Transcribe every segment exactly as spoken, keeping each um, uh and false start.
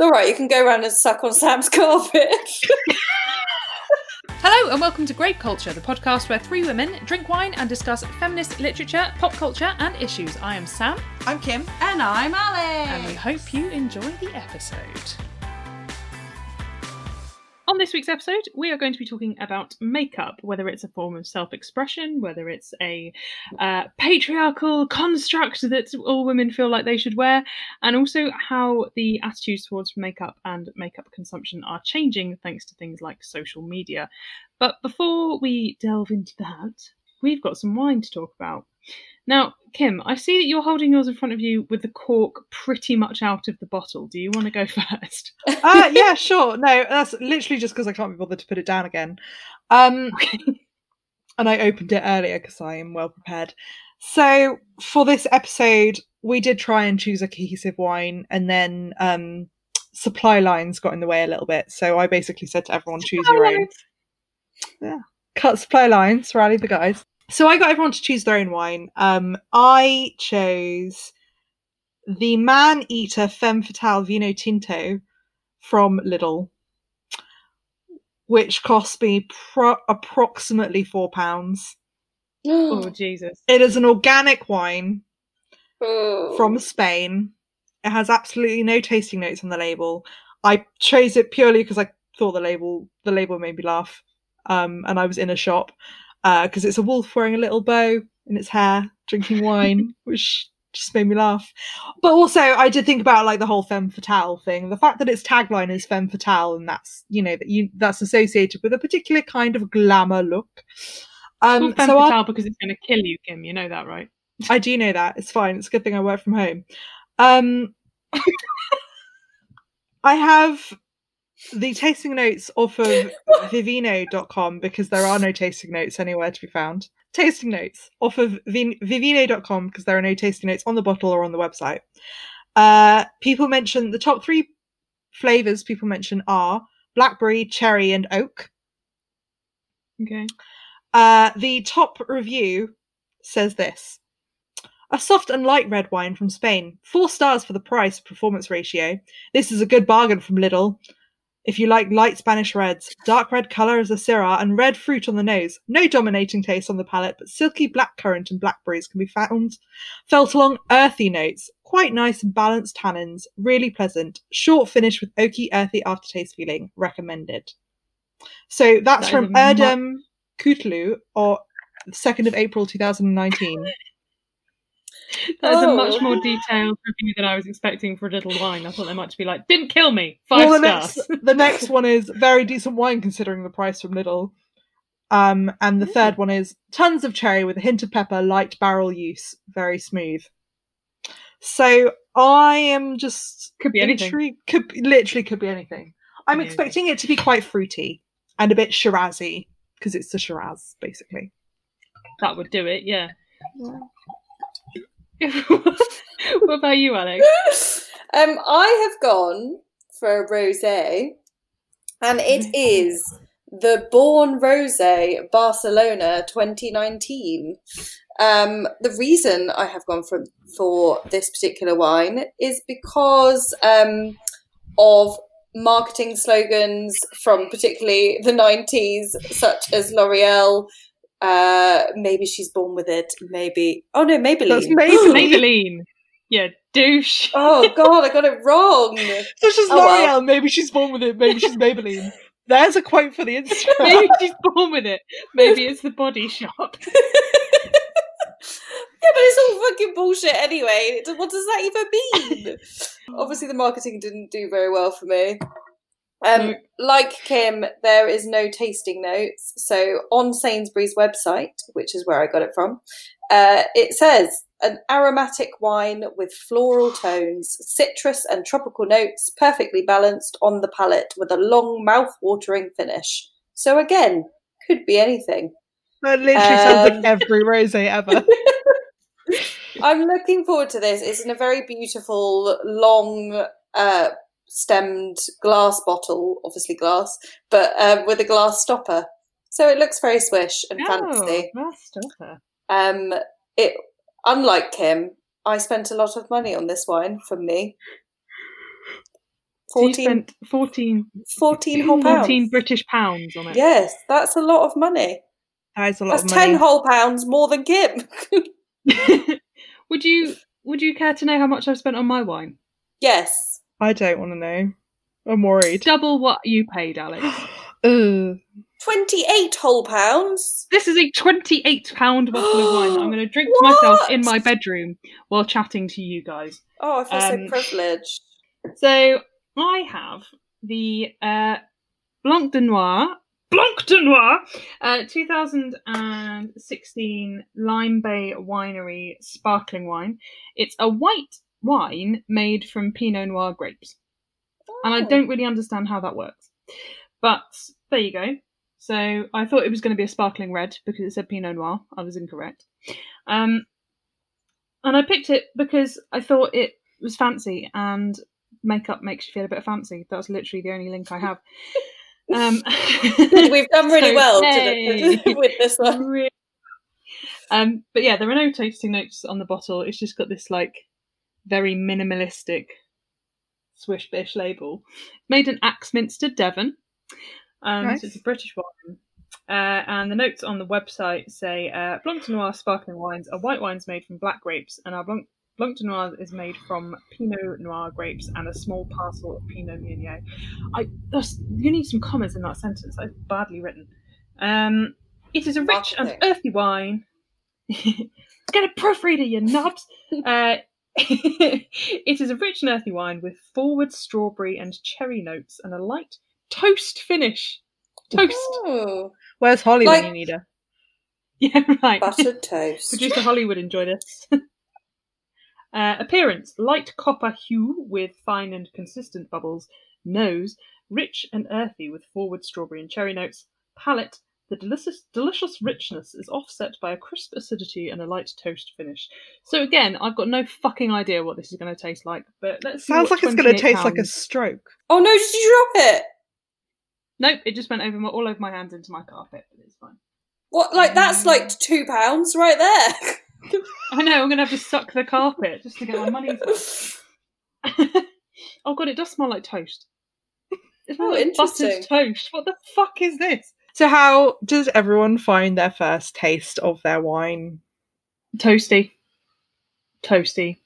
It's all right, you can go around and suck on Sam's carpet. Hello and welcome to Grape Culture, the podcast where three women drink wine and discuss feminist literature, pop culture and issues. I am Sam. I'm Kim. And I'm Alex. And we hope you enjoy the episode. On this week's episode, we are going to be talking about makeup, whether it's a form of self-expression, whether it's a uh, patriarchal construct that all women feel like they should wear, and also how the attitudes towards makeup and makeup consumption are changing thanks to things like social media. But before we delve into that, we've got some wine to talk about. Now, Kim, I see that you're holding yours in front of you with the cork pretty much out of the bottle. Do you want to go first? uh, yeah, sure. No, that's literally just because I can't be bothered to put it down again. Um, and I opened it earlier because I am well prepared. So for this episode, we did try and choose a cohesive wine, and then um, supply lines got in the way a little bit. So I basically said to everyone, choose supply your own. Lines. Yeah, cut supply lines, rally the guys. So I got everyone to choose their own wine. Um, I chose the Man Eater Femme Fatale Vino Tinto from Lidl, which cost me pro- approximately four pounds. Oh, Jesus. It is an organic wine oh. from Spain. It has absolutely no tasting notes on the label. I chose it purely because I thought the label the label made me laugh, um, and I was in a shop. Because uh, it's a wolf wearing a little bow in its hair, drinking wine, which just made me laugh. But also, I did think about like the whole femme fatale thing. The fact that its tagline is femme fatale, and that's you know that you that's associated with a particular kind of glamour look. Um, femme so fatale I, because it's going to kill you, Kim. You know that, right? I do know that. It's fine. It's a good thing I work from home. Um, I have. The tasting notes off of Vivino dot com, because there are no tasting notes anywhere to be found. Tasting notes off of Vivino dot com, because there are no tasting notes on the bottle or on the website. Uh, people mention the top three flavours people mention are blackberry, cherry and oak. Okay. Uh, the top review says this. A soft and light red wine from Spain. Four stars for the price performance ratio. This is a good bargain from Lidl. If you like light Spanish reds, dark red colour as a Syrah and red fruit on the nose. No dominating taste on the palate, but silky blackcurrant and blackberries can be found. Felt along earthy notes. Quite nice and balanced tannins. Really pleasant. Short finish with oaky, earthy aftertaste feeling. Recommended. So that's that from Erdem Kutlu, or second of April two thousand nineteen. That is oh. a much more detailed review than I was expecting for a little wine. I thought they might be like, didn't kill me, five well, the stars. Next, the next one is very decent wine considering the price from Lidl. Um, and the mm. third one is tons of cherry with a hint of pepper, light barrel use, very smooth. So I am just... Could be anything. Could, literally could be anything. I'm Maybe. expecting it to be quite fruity and a bit Shirazi, because it's the Shiraz, basically. That would do it, yeah. yeah. What about you, Alex? Um, I have gone for a rosé, and it is the Born rosé Barcelona twenty nineteen. Um, the reason I have gone for for this particular wine is because um, of marketing slogans from particularly the nineties, such as L'Oreal. Uh, maybe she's born with it. Maybe oh no, Maybelline. That's Maybelline. Maybelline. Yeah, douche. Oh god, I got it wrong. Such as oh, L'Oreal. Well. Maybe she's born with it. Maybe she's Maybelline. There's a quote for the Instagram. Maybe she's born with it. Maybe it's the Body Shop. Yeah, but it's all fucking bullshit anyway. What does that even mean? Obviously, the marketing didn't do very well for me. Um, like Kim, there is no tasting notes. So on Sainsbury's website, which is where I got it from, uh, it says an aromatic wine with floral tones, citrus and tropical notes, perfectly balanced on the palate with a long mouth-watering finish. So again, could be anything. That literally um, sounds like every rosé ever. I'm looking forward to this. It's in a very beautiful, long, uh, stemmed glass bottle, obviously glass, but um, with a glass stopper, so it looks very swish and oh, fancy. Glass stopper. Um, it unlike Kim, I spent a lot of money on this wine for me. fourteen, so you spent fourteen, fourteen whole pounds. fourteen British pounds on it. Yes, that's a lot of money. That is a lot that's of money. ten whole pounds more than Kim. Would you Would you care to know how much I've spent on my wine? Yes. I don't want to know. I'm worried. Double what you paid, Alex. Ugh. twenty-eight whole pounds. This is a twenty-eight pound bottle of wine that I'm going to drink to myself in my bedroom while chatting to you guys. Oh, I feel um, so privileged. So I have the uh, Blanc de Noir, Blanc de Noir, uh, twenty sixteen Lime Bay Winery sparkling wine. It's a white wine made from Pinot Noir grapes. Oh. And I don't really understand how that works. But there you go. So I thought it was going to be a sparkling red because it said Pinot Noir. I was incorrect. Um, and I picked it because I thought it was fancy and makeup makes you feel a bit fancy. That's literally the only link I have. Um, We've done really so, well hey, to, with this one. Really. Um, but yeah, there are no tasting notes on the bottle. It's just got this like very minimalistic swish bish label. Made in Axminster, Devon. Um, nice. So it's a British wine, uh, and the notes on the website say uh, Blanc de Noir sparkling wines are white wines made from black grapes, and our Blanc, Blanc de Noir is made from Pinot Noir grapes and a small parcel of Pinot Meunier. I that's, you need some commas in that sentence. That's badly written. Um, it is a rich and earthy wine. Get a proofreader, you knobs. Uh, it is a rich and earthy wine with forward strawberry and cherry notes and a light toast finish. Toast. Ooh. Where's Hollywood like, you need her? Yeah, right. Buttered toast. Producer Holly would enjoy this. uh, appearance. Light copper hue with fine and consistent bubbles. Nose. Rich and earthy with forward strawberry and cherry notes. Palate. The delicious, delicious richness is offset by a crisp acidity and a light toast finish. So again, I've got no fucking idea what this is going to taste like, but let's see. Sounds like it's going to taste pounds. Like a stroke. Oh no, did you drop it? Nope, it just went over my, all over my hands into my carpet, but it's fine. What, like, that's like two pounds right there. I know, I'm going to have to suck the carpet just to get my money's worth. Oh god, it does smell like toast. It smells oh, like buttered toast. What the fuck is this? So how does everyone find their first taste of their wine? Toasty. Toasty.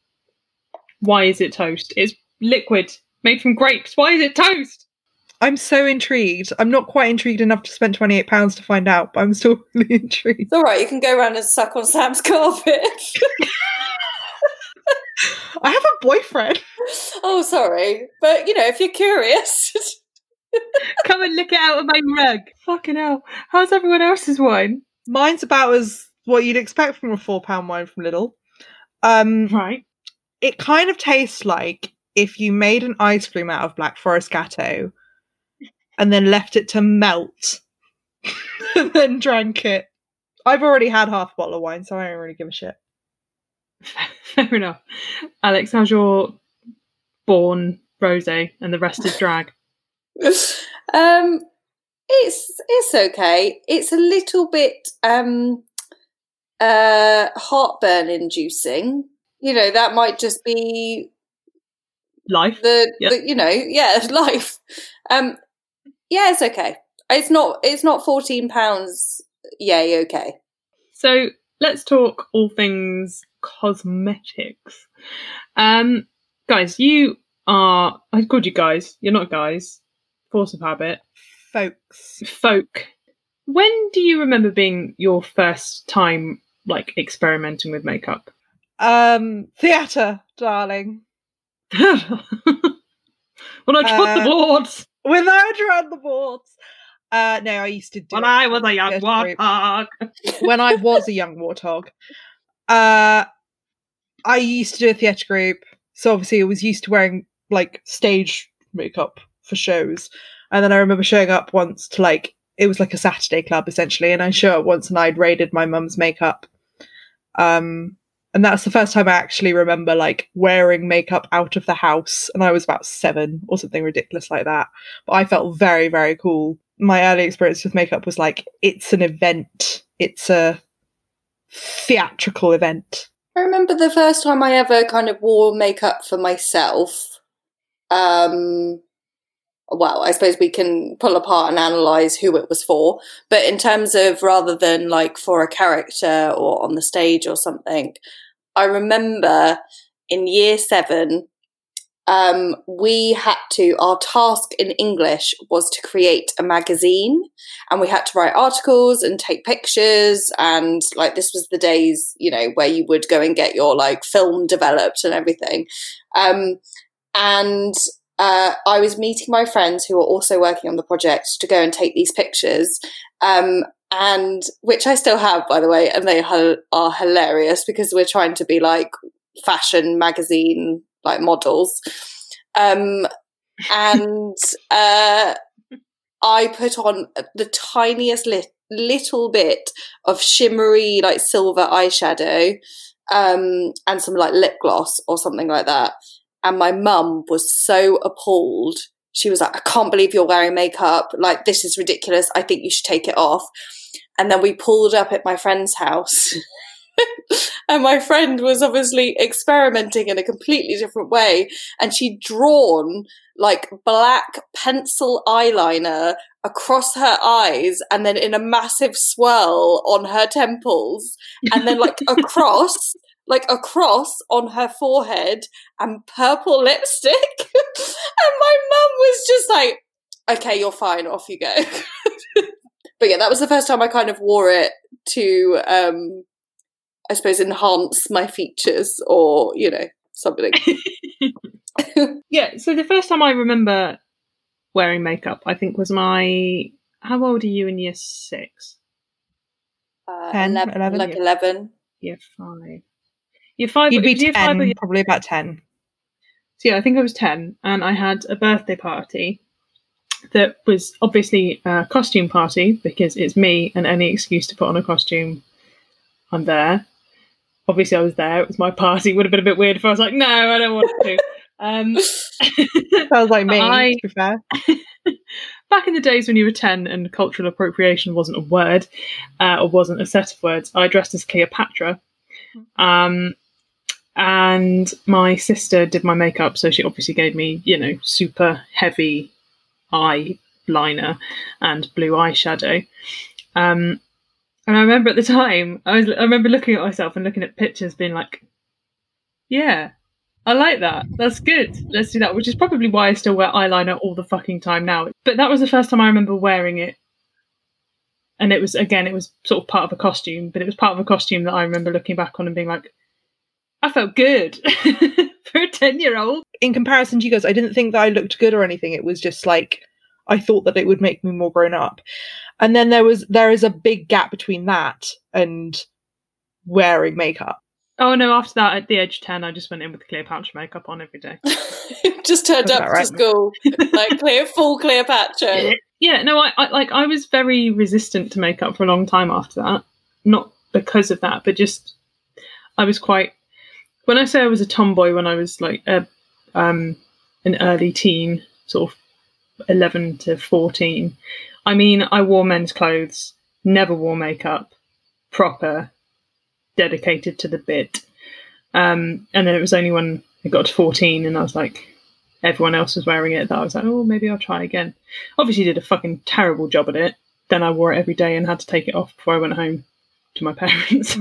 Why is it toast? It's liquid, made from grapes. Why is it toast? I'm so intrigued. I'm not quite intrigued enough to spend twenty-eight pounds to find out, but I'm still really intrigued. It's all right. You can go around and suck on Sam's carpet. I have a boyfriend. Oh, sorry. But, you know, if you're curious. Come and lick it out of my rug. Fucking hell. How's everyone else's wine? Mine's about as what you'd expect from a four pound wine from Lidl. Um, right. It kind of tastes like if you made an ice cream out of Black Forest Gatto and then left it to melt and then drank it. I've already had half a bottle of wine, so I don't really give a shit. Fair enough. Alex, how's your Born rosé and the rest is drag? um, it's it's okay. It's a little bit um, uh, heartburn inducing. You know, that might just be life. The, yep. the you know, yeah, life. Um Yeah, it's okay. It's not. It's not fourteen pounds. Yay, okay. So let's talk all things cosmetics, um, guys. You are. I called you guys. You're not guys. Force of habit. Folks. Folk. When do you remember being your first time like experimenting with makeup? Um, theatre, darling. When I cut uh, the boards. When I drew the boards. Uh, no, I used to do When it. I was a young warthog. When I was a young warthog. Uh, I used to do a theatre group. So obviously I was used to wearing like stage makeup for shows. And then I remember showing up once to like, it was like a Saturday club essentially. And I showed up once and I'd raided my mum's makeup. Um, and that's the first time I actually remember like wearing makeup out of the house. And I was about seven or something ridiculous like that. But I felt very, very cool. My early experience with makeup was like, it's an event. It's a theatrical event. I remember the first time I ever kind of wore makeup for myself. Um, well, I suppose we can pull apart and analyze who it was for. But in terms of rather than like for a character or on the stage or something, I remember in year seven, um, we had to, our task in English was to create a magazine, and we had to write articles and take pictures. And like, this was the days, you know, where you would go and get your like film developed and everything. Um, and, Uh, I was meeting my friends who were also working on the project to go and take these pictures, um, and which I still have, by the way, and they ha- are hilarious because we're trying to be like fashion magazine like models. Um, and uh, I put on the tiniest li- little bit of shimmery like silver eyeshadow um, and some like lip gloss or something like that. And my mum was so appalled. She was like, I can't believe you're wearing makeup. Like, this is ridiculous. I think you should take it off. And then we pulled up at my friend's house. And my friend was obviously experimenting in a completely different way. And she'd drawn like black pencil eyeliner across her eyes and then in a massive swirl on her temples and then like across... like a cross on her forehead and purple lipstick. And my mum was just like, okay, you're fine, off you go. But yeah, that was the first time I kind of wore it to, um, I suppose, enhance my features or, you know, something. Yeah, so the first time I remember wearing makeup, I think was my, how old are you in year six? Uh, ten, eleven, eleven, like yeah. eleven. Year five. Year five, You'd be year ten, five, probably about ten. So yeah, I think I was ten, and I had a birthday party that was obviously a costume party because it's me, and any excuse to put on a costume, I'm there. Obviously, I was there. It was my party. It would have been a bit weird if I was like, no, I don't want to. Um, Sounds like me, I, to be fair. Back in the days when you were ten and cultural appropriation wasn't a word, uh, or wasn't a set of words, I dressed as Cleopatra. Um, and my sister did my makeup, so she obviously gave me, you know, super heavy eyeliner and blue eyeshadow. Um, and I remember at the time, I was, I remember looking at myself and looking at pictures being like, yeah, I like that. That's good. Let's do that, which is probably why I still wear eyeliner all the fucking time now. But that was the first time I remember wearing it. And it was, again, it was sort of part of a costume, but it was part of a costume that I remember looking back on and being like, I felt good for a ten-year-old. In comparison to you guys, I didn't think that I looked good or anything. It was just like, I thought that it would make me more grown up. And then there was there is a big gap between that and wearing makeup. Oh, no, after that, at the age of ten, I just went in with Cleopatra makeup on every day. Just turned up right? to school, like clear, full Cleopatra. Yeah, no, I, I like I was very resistant to makeup for a long time after that. Not because of that, but just I was quite... When I say I was a tomboy when I was like a, um, an early teen, sort of eleven to fourteen, I mean, I wore men's clothes, never wore makeup, proper, dedicated to the bit, um and then it was only when I got to fourteen and I was like, everyone else was wearing it, that I was like, oh, maybe I'll try again. Obviously did a fucking terrible job at it. Then I wore it every day and had to take it off before I went home to my parents.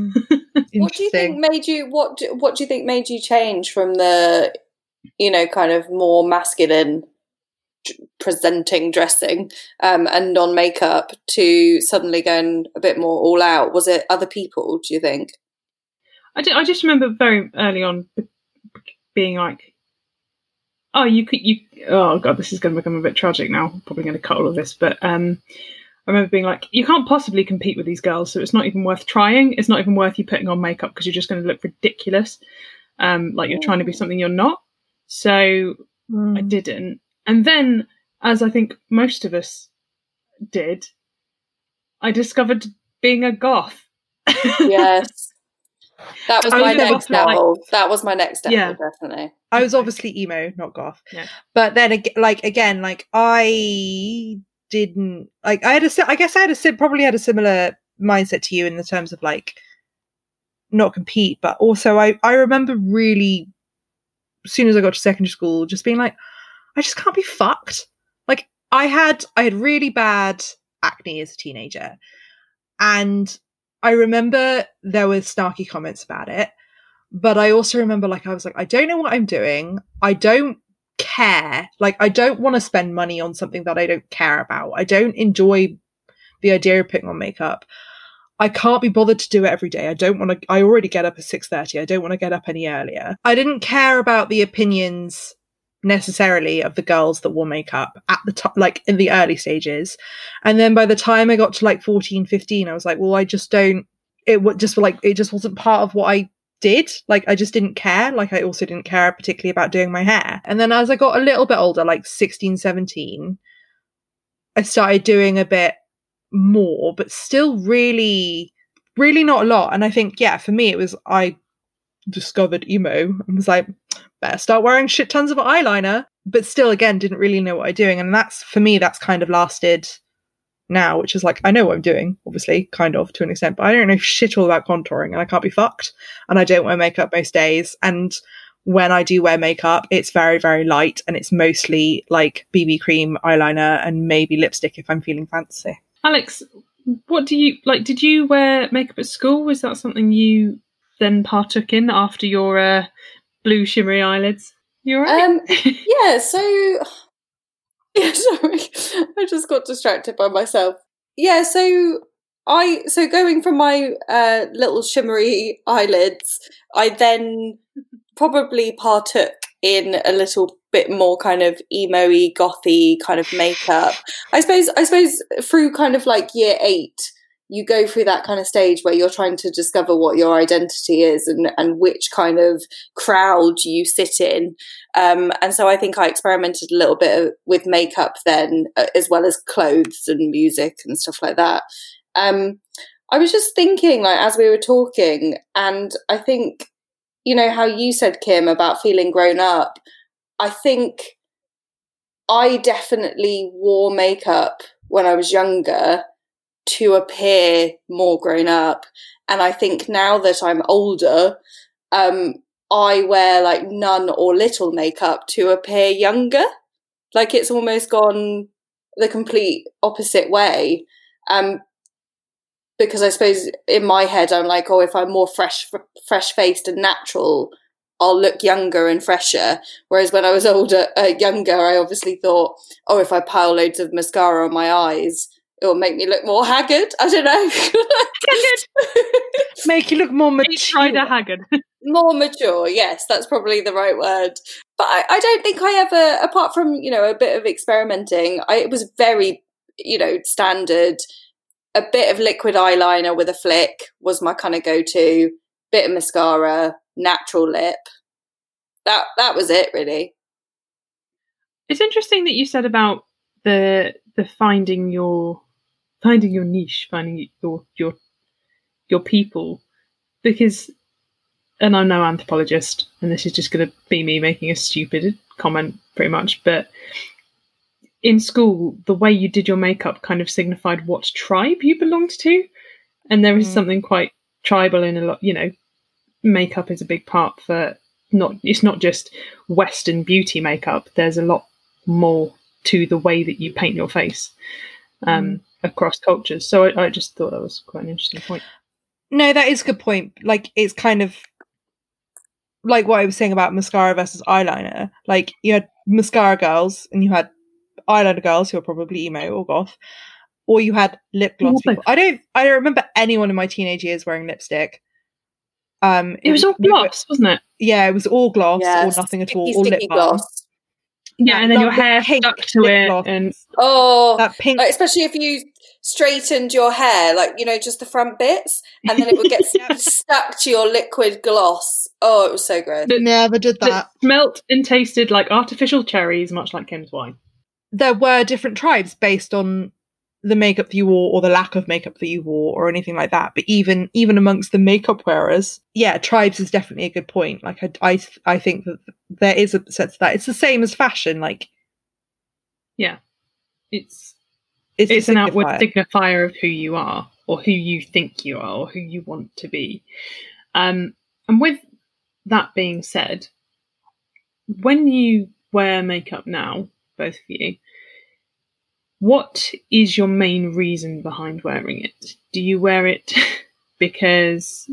What do you think made you what do, what do you think made you change from the, you know, kind of more masculine presenting dressing um and non-makeup to suddenly going a bit more all out? Was it other people, do you think? I, do, I just remember very early on being like, oh you could you oh god this is going to become a bit tragic now, I'm probably going to cut all of this, but um I remember being like, you can't possibly compete with these girls, so it's not even worth trying, it's not even worth you putting on makeup because you're just going to look ridiculous, um like you're mm. trying to be something you're not. So mm. I didn't. And then, as I think most of us did, I discovered being a goth. Yes. That was my next level. Like, that was my next level, yeah. Definitely. I was obviously emo, not goth. Yeah. But then, like, again, like, I didn't... like. I had a, I guess I had a, probably had a similar mindset to you in the terms of, like, not compete, but also I, I remember really, as soon as I got to secondary school, just being like, I just can't be fucked. like I had I had really bad acne as a teenager, and I remember there were snarky comments about it, but I also remember like I was like, I don't know what I'm doing, I don't care, like I don't want to spend money on something that I don't care about, I don't enjoy the idea of putting on makeup, I can't be bothered to do it every day, I don't want to, I already get up at six thirty, I don't want to get up any earlier. I didn't care about the opinions necessarily of the girls that wore makeup at the top, like in the early stages. And then by the time I got to like fourteen, fifteen, I was like, well, I just don't, it would just like, it just wasn't part of what I did. Like, I just didn't care. Like, I also didn't care particularly about doing my hair. And then as I got a little bit older, like sixteen, seventeen, I started doing a bit more, but still really, really not a lot. And I think, yeah, for me, it was, I discovered emo and was like, better start wearing shit tons of eyeliner, but still, again, didn't really know what I'm doing. And that's, for me, that's kind of lasted now, which is like, I know what I'm doing, obviously, kind of, to an extent, but I don't know shit all about contouring, and I can't be fucked, and I don't wear makeup most days, and when I do wear makeup, it's very, very light, and it's mostly like B B cream, eyeliner, and maybe lipstick if I'm feeling fancy. Alex, what do you, like, did you wear makeup at school? Was that something you then partook in after your uh, blue shimmery eyelids? You all right? Um, yeah, so... Yeah, sorry. I just got distracted by myself. Yeah, so I so going from my uh, little shimmery eyelids, I then probably partook in a little bit more kind of emo-y, gothy kind of makeup. I suppose I suppose through kind of like year eight, you go through that kind of stage where you're trying to discover what your identity is and, and which kind of crowd you sit in. Um, and so I think I experimented a little bit with makeup then, as well as clothes and music and stuff like that. Um, I was just thinking, like, as we were talking, and I think, you know, how you said, Kim, about feeling grown up, I think I definitely wore makeup when I was younger to appear more grown up, and I think now that I'm older, um I wear like none or little makeup to appear younger. Like, it's almost gone the complete opposite way, um because I suppose in my head I'm like, oh, if I'm more fresh fresh faced and natural, I'll look younger and fresher. Whereas when I was older, uh, younger, I obviously thought, oh, if I pile loads of mascara on my eyes, it'll make me look more haggard. I don't know. Make you look more mature. Haggard. More mature, yes. That's probably the right word. But I, I don't think I ever, apart from, you know, a bit of experimenting, I, it was very, you know, standard. A bit of liquid eyeliner with a flick was my kind of go-to. Bit of mascara, natural lip. That, that was it, really. It's interesting that you said about the the finding your... finding your niche, finding your your your people, because, and I'm no anthropologist, and this is just going to be me making a stupid comment pretty much, but in school, the way you did your makeup kind of signified what tribe you belonged to, and there is mm. something quite tribal in a lot, you know, makeup is a big part for, not, it's not just Western beauty makeup, there's a lot more to the way that you paint your face. Um, mm. across cultures. So I, I just thought that was quite an interesting point. No, that is a good point. Like, it's kind of like what I was saying about mascara versus eyeliner. Like, you had mascara girls and you had eyeliner girls who were probably emo or goth, or you had lip gloss what? people. I don't I don't remember anyone in my teenage years wearing lipstick. Um, it, it was all gloss, we were, wasn't it? Yeah, it was all gloss, yes. Or nothing at all, sticky, or lip gloss. Yeah, and then your hair stuck to it, and oh, that pink, like, especially if you straightened your hair, like, you know, just the front bits, and then it would get yeah. stuck to your liquid gloss. Oh, it was so gross. But never did that. It smelt and tasted like artificial cherries, much like Kim's wine. There were different tribes based on the makeup that you wore, or the lack of makeup that you wore, or anything like that. But even even amongst the makeup wearers, yeah, tribes is definitely a good point. Like, I, I, I think that there is a sense of that. It's the same as fashion. Like, yeah, it's it's, it's an outward signifier of who you are, or who you think you are, or who you want to be. Um, and with that being said, when you wear makeup now, both of you, What is your main reason behind wearing it? Do you wear it because,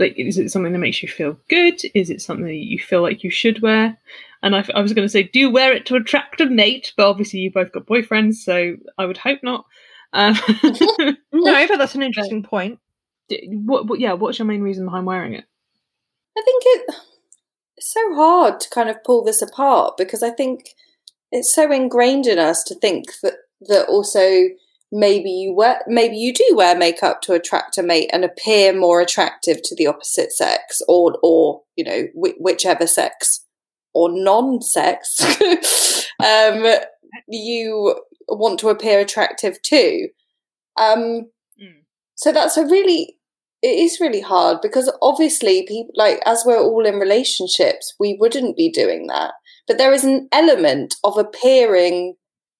like, is it something that makes you feel good? Is it something that you feel like you should wear? And I, I was going to say, do you wear it to attract a mate? But obviously you both got boyfriends, so I would hope not. Um, no, but that's an interesting point. What, what, yeah, what's your main reason behind wearing it? I think it, it's so hard to kind of pull this apart, because I think it's so ingrained in us to think that, that also maybe you wear, maybe you do wear makeup to attract a mate and appear more attractive to the opposite sex, or, or you know, wh- whichever sex or non-sex um, you want to appear attractive to. Um, mm. So that's a really, it is really hard, because obviously people, like, as we're all in relationships, we wouldn't be doing that. But there is an element of appearing,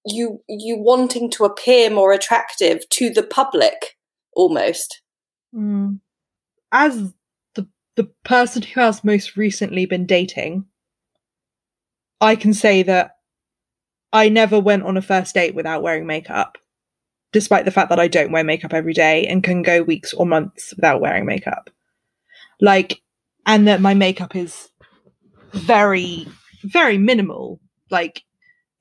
you you wanting to appear more attractive to the public, almost. Mm. As the the person who has most recently been dating, I can say that I never went on a first date without wearing makeup, despite the fact that I don't wear makeup every day and can go weeks or months without wearing makeup. Like, and that my makeup is very... very minimal. Like,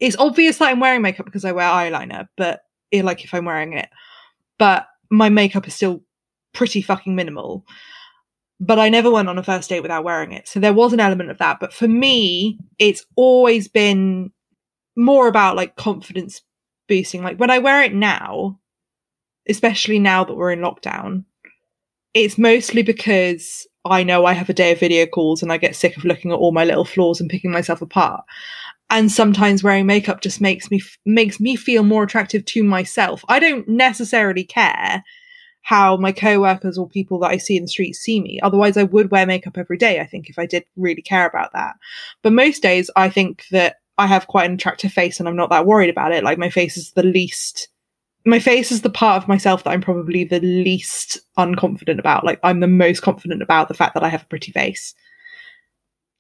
it's obvious that I'm wearing makeup because I wear eyeliner, but it, like, if I'm wearing it, but my makeup is still pretty fucking minimal. But I never went on a first date without wearing it, so there was an element of that. But for me, it's always been more about, like, confidence boosting. Like, when I wear it now, especially now that we're in lockdown, it's mostly because I know I have a day of video calls and I get sick of looking at all my little flaws and picking myself apart. And sometimes wearing makeup just makes me, makes me feel more attractive to myself. I don't necessarily care how my coworkers or people that I see in the street see me. Otherwise I would wear makeup every day, I think, if I did really care about that. But most days I think that I have quite an attractive face and I'm not that worried about it. Like, my face is the least... my face is the part of myself that I'm probably the least unconfident about. Like, I'm the most confident about the fact that I have a pretty face.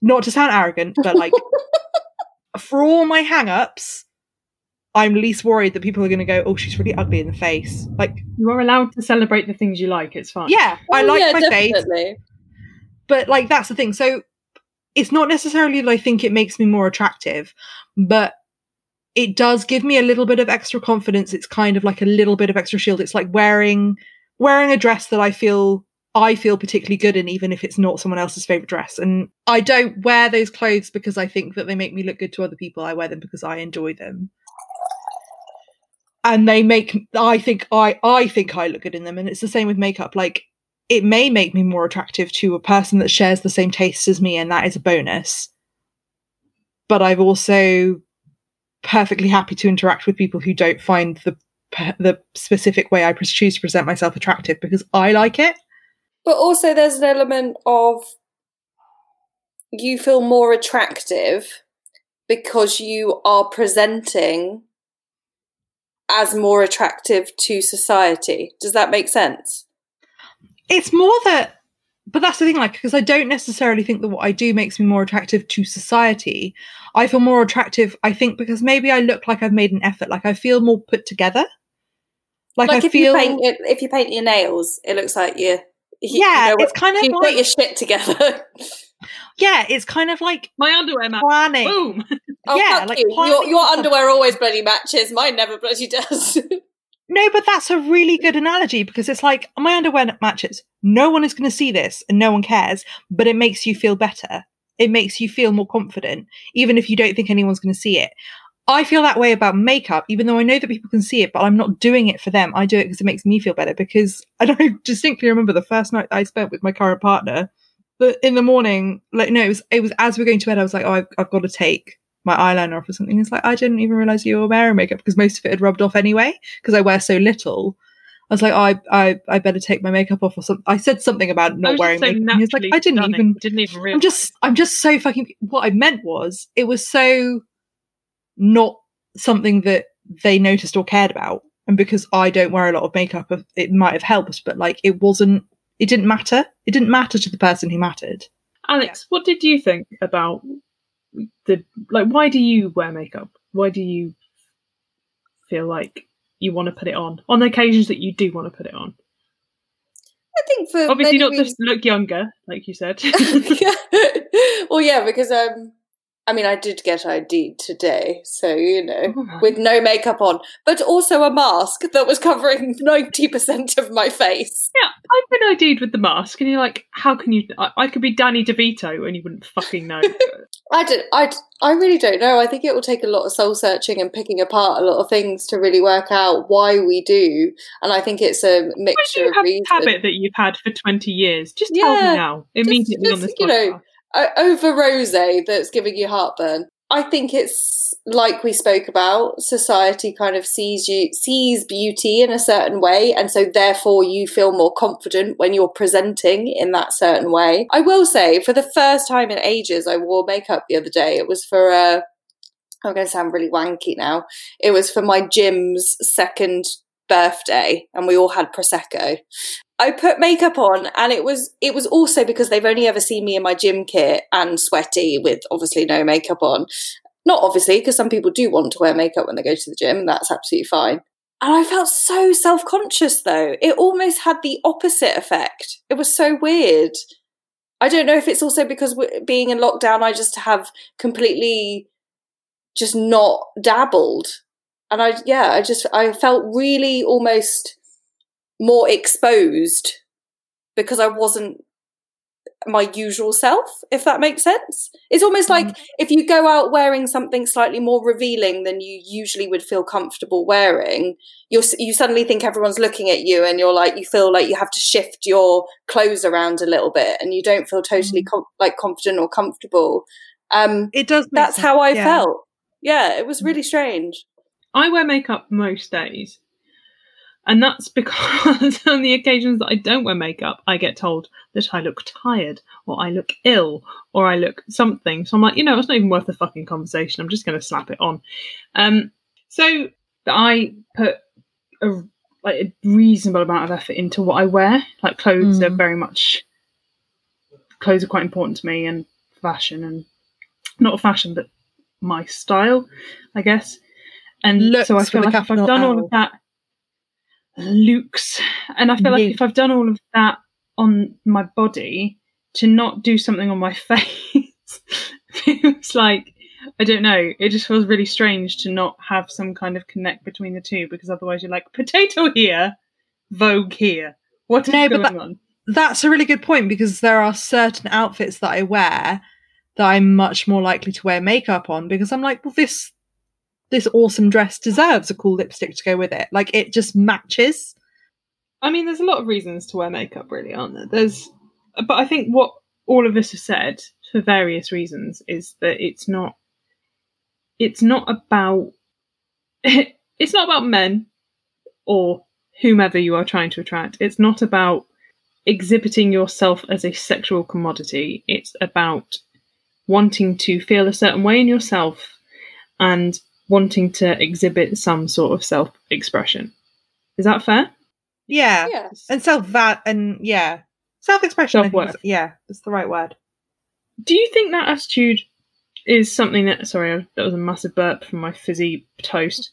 Not to sound arrogant, but, like, for all my hang-ups, I'm least worried that people are going to go, oh, she's really ugly in the face. Like, you are allowed to celebrate the things you like. It's fine. Yeah, I oh, like yeah, my definitely. face. But, like, that's the thing. So it's not necessarily that I think it makes me more attractive, but it does give me a little bit of extra confidence. It's kind of like a little bit of extra shield. It's like wearing wearing a dress that I feel I feel particularly good in, even if it's not someone else's favourite dress. And I don't wear those clothes because I think that they make me look good to other people. I wear them because I enjoy them. And they make I think I I think I look good in them. And it's the same with makeup. Like, it may make me more attractive to a person that shares the same tastes as me, and that is a bonus. But I've also perfectly happy to interact with people who don't find the the specific way I choose to present myself attractive, because I like it. But also there's an element of you feel more attractive because you are presenting as more attractive to society. Does that make sense? It's more that, but that's the thing, like, because I don't necessarily think that what I do makes me more attractive to society. I feel more attractive, I think, because maybe I look like I've made an effort. Like, I feel more put together. Like, like I if feel... You paint your, if you paint your nails, it looks like you... you yeah, you know, it's kind of you like... You put your shit together. Yeah, it's kind of like... My underwear match. Planning. Boom. Oh, yeah, like you. Your, your underwear always bloody matches. Mine never bloody does. No, but that's a really good analogy, because it's like, my underwear matches. No one is going to see this and no one cares, but it makes you feel better. It makes you feel more confident, even if you don't think anyone's going to see it. I feel that way about makeup, even though I know that people can see it, but I'm not doing it for them. I do it because it makes me feel better, because I don't distinctly remember the first night that I spent with my current partner, but in the morning, like, no, it was, it was as we were going to bed, I was like, oh, I've, I've got to take my eyeliner off or something. It's like, I didn't even realize you were wearing makeup, because most of it had rubbed off anyway, because I wear so little. I was like, oh, I, I I better take my makeup off or something. I said something about not wearing so makeup. He was like, I didn't even, didn't even realize. I'm just, I'm just so fucking, what I meant was, it was so not something that they noticed or cared about. And because I don't wear a lot of makeup, it might have helped, but, like, it wasn't, it didn't matter. It didn't matter to the person who mattered. Alex, what did you think about the, like, why do you wear makeup? Why do you feel like you want to put it on, on the occasions that you do want to put it on? I think for obviously not reasons. Just look younger, like you said. Well, yeah, because um, I mean, I did get I D'd today, so you know, oh, with no makeup on, but also a mask that was covering ninety percent of my face. Yeah, I've been I D'd with the mask, and you're like, how can you? I, I could be Danny DeVito, and you wouldn't fucking know. I did. I I really don't know. I think it will take a lot of soul searching and picking apart a lot of things to really work out why we do. And I think it's a mixture you have of reasons. Habit that you've had for twenty years. Just yeah, tell me now immediately just, on this podcast. You know, over rosé that's giving you heartburn. I think it's like we spoke about, society kind of sees you sees beauty in a certain way, and so therefore you feel more confident when you're presenting in that certain way. I will say, for the first time in ages, I wore makeup the other day. It was for a, I'm going to sound really wanky now, it was for my gym's second birthday, and we all had Prosecco. I put makeup on, and it was it was also because they've only ever seen me in my gym kit and sweaty with obviously no makeup on. Not obviously, because some people do want to wear makeup when they go to the gym, and that's absolutely fine. And I felt so self-conscious, though. It almost had the opposite effect. It was so weird. I don't know if it's also because we're, being in lockdown, I just have completely just not dabbled. And I, yeah, I just, I felt really almost more exposed because I wasn't my usual self, if that makes sense. It's almost like mm. if you go out wearing something slightly more revealing than you usually would feel comfortable wearing, you're, you suddenly think everyone's looking at you, and you're like, you feel like you have to shift your clothes around a little bit, and you don't feel totally mm. com- like confident or comfortable. Um, it does. That's sense. How I yeah. felt. Yeah, it was really strange. I wear makeup most days, and that's because on the occasions that I don't wear makeup, I get told that I look tired, or I look ill, or I look something. So I'm like, you know, it's not even worth the fucking conversation. I'm just going to slap it on. Um, so I put a, like, a reasonable amount of effort into what I wear. Like clothes mm. are very much, clothes are quite important to me, and fashion, and not fashion, but my style, I guess. And looks, so I feel like if I've done all of that, looks, and I feel like if I've done all of that on my body, to not do something on my face feels like, I don't know, it just feels really strange to not have some kind of connect between the two, because otherwise you're like, potato here, Vogue here. What is no, going that, on? That's a really good point, because there are certain outfits that I wear that I'm much more likely to wear makeup on, because I'm like, well, this... this awesome dress deserves a cool lipstick to go with it. Like, it just matches. I mean, there's a lot of reasons to wear makeup, really, aren't there? There's, but I think what all of us have said for various reasons is that it's not, it's not about, it's not about men or whomever you are trying to attract. It's not about exhibiting yourself as a sexual commodity. It's about wanting to feel a certain way in yourself and wanting to exhibit some sort of self-expression. Is that fair? Yeah. Yes. And self that and yeah. Self-expression. Self-worth. Is, yeah, that's the right word. Do you think that attitude is something that, sorry, that was a massive burp from my fizzy toast.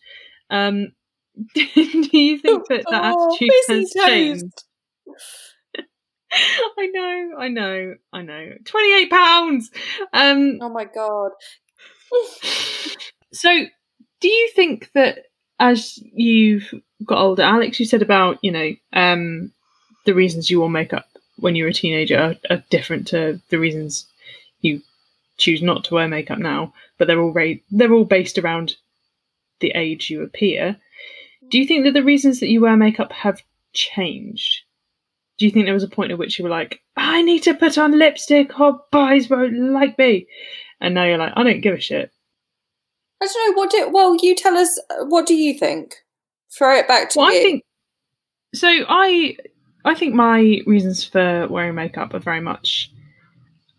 Um, do you think that that attitude oh, has toast. changed? I know, I know, I know. twenty-eight pounds! Um, oh my God. So do you think that as you've got older, Alex, you said about, you know, um, the reasons you wore makeup when you were a teenager are, are different to the reasons you choose not to wear makeup now, but they're all ra- they're all based around the age you appear. Do you think that the reasons that you wear makeup have changed? Do you think there was a point at which you were like, I need to put on lipstick or boys won't like me? And now you're like, I don't give a shit. I don't know, what do, well, you tell us, what do you think? Throw it back to well, you. I think, so I I think my reasons for wearing makeup are very much,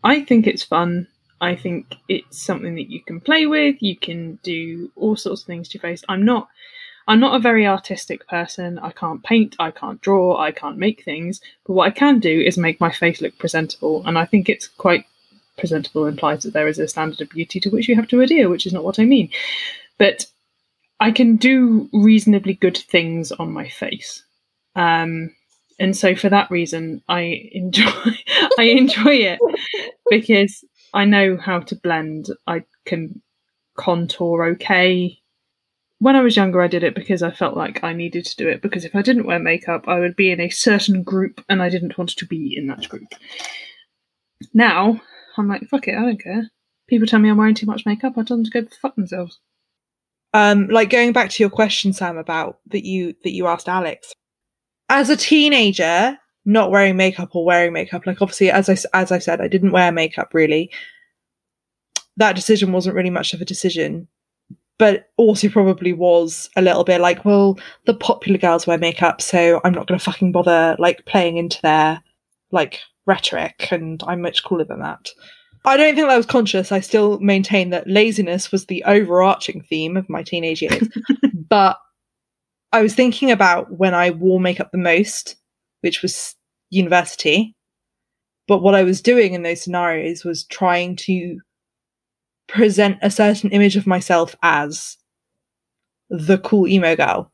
I think it's fun. I think it's something that you can play with. You can do all sorts of things to your face. I'm not, I'm not a very artistic person. I can't paint, I can't draw, I can't make things. But what I can do is make my face look presentable. And I think it's quite presentable implies that there is a standard of beauty to which you have to adhere, which is not what I mean. But I can do reasonably good things on my face. Um, and so for that reason, I enjoy I enjoy it because I know how to blend. I can contour okay. When I was younger, I did it because I felt like I needed to do it, because if I didn't wear makeup, I would be in a certain group and I didn't want to be in that group. Now, I'm like, fuck it, I don't care. People tell me I'm wearing too much makeup, I tell them to go fuck themselves. Um, like going back to your question, Sam, about that you that you asked Alex. As a teenager, not wearing makeup or wearing makeup, like obviously, as I, as I said, I didn't wear makeup really. That decision wasn't really much of a decision, but also probably was a little bit like, well, the popular girls wear makeup, so I'm not going to fucking bother like playing into their like rhetoric, and I'm much cooler than that. I don't think that was conscious. I still maintain that laziness was the overarching theme of my teenage years. But I was thinking about when I wore makeup the most, which was university. But what I was doing in those scenarios was trying to present a certain image of myself as the cool emo girl.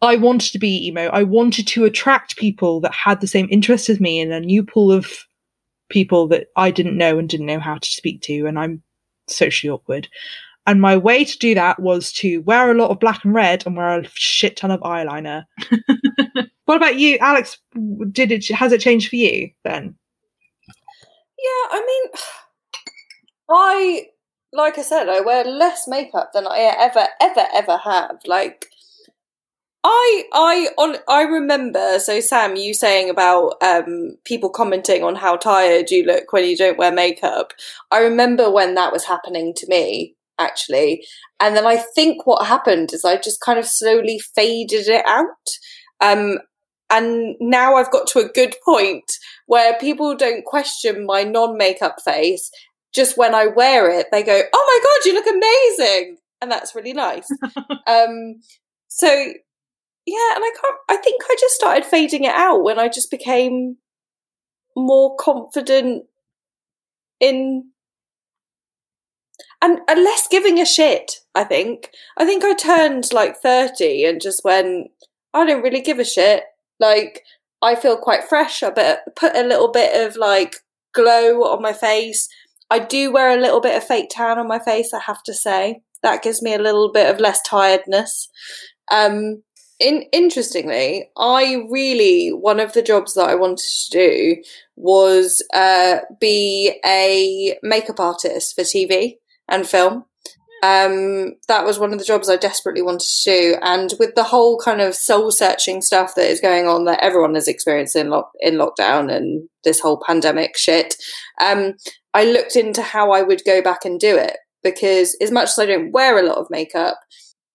I wanted to be emo. I wanted to attract people that had the same interest as me in a new pool of people that I didn't know and didn't know how to speak to, and I'm socially awkward. And my way to do that was to wear a lot of black and red and wear a shit ton of eyeliner. What about you, Alex? Did it? Has it changed for you then? Yeah, I mean, I like I said, I wear less makeup than I ever, ever, ever have. Like, I I on I remember, so Sam, you saying about um people commenting on how tired you look when you don't wear makeup. I remember when that was happening to me, actually. And then I think what happened is I just kind of slowly faded it out. Um and now I've got to a good point where people don't question my non-makeup face. Just when I wear it, they go, "Oh my god, you look amazing." And that's really nice. um so Yeah, and I can't. I think I just started fading it out when I just became more confident in and, and less giving a shit. I think. I think I turned like thirty and just went, I don't really give a shit. Like, I feel quite fresh. I better put a little bit of like glow on my face. I do wear a little bit of fake tan on my face, I have to say. That gives me a little bit of less tiredness. Um. In, interestingly, I really, one of the jobs that I wanted to do was uh, be a makeup artist for T V and film. Um, that was one of the jobs I desperately wanted to do. And with the whole kind of soul-searching stuff that is going on that everyone is experiencing in, lo- in lockdown and this whole pandemic shit, um, I looked into how I would go back and do it. Because as much as I don't wear a lot of makeup,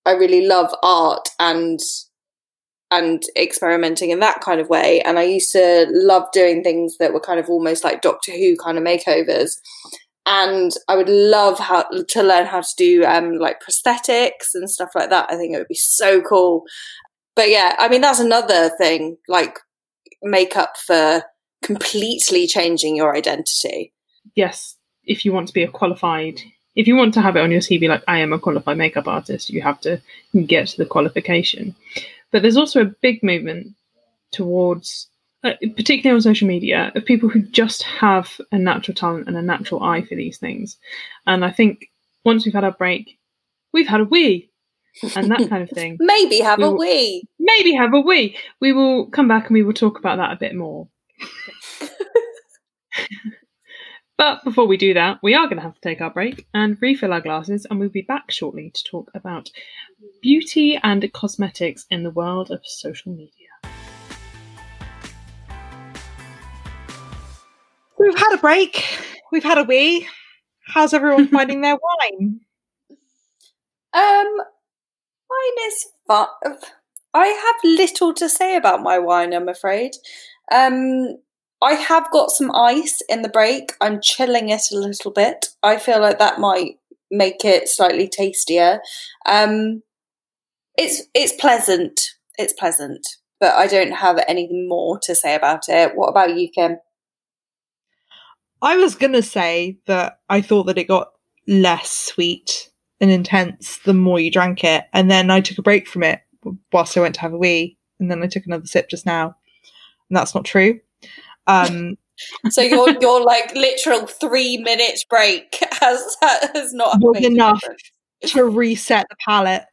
I really love art and... and experimenting in that kind of way. And I used to love doing things that were kind of almost like Doctor Who kind of makeovers. And I would love how to learn how to do um, like prosthetics and stuff like that. I think it would be so cool. But yeah, I mean, that's another thing, like makeup for completely changing your identity. Yes. If you want to be a qualified, if you want to have it on your C V, like I am a qualified makeup artist, you have to get the qualification. But there's also a big movement towards, uh, particularly on social media, of people who just have a natural talent and a natural eye for these things. And I think once we've had our break, we've had a wee and that kind of thing. Maybe have we a will, wee. Maybe have a wee. We will come back and we will talk about that a bit more. But before we do that, we are going to have to take our break and refill our glasses, and we'll be back shortly to talk about beauty and cosmetics in the world of social media. We've had a break. We've had a wee. How's everyone finding their wine? Um, mine is fun. I have little to say about my wine, I'm afraid. Um... I have got some ice in the break. I'm chilling it a little bit. I feel like that might make it slightly tastier. Um, it's it's pleasant. It's pleasant. But I don't have anything more to say about it. What about you, Kim? I was going to say that I thought that it got less sweet and intense the more you drank it. And then I took a break from it whilst I went to have a wee, and then I took another sip just now, and that's not true. Um, so your your like literal three minutes break has has not been enough to reset the palate.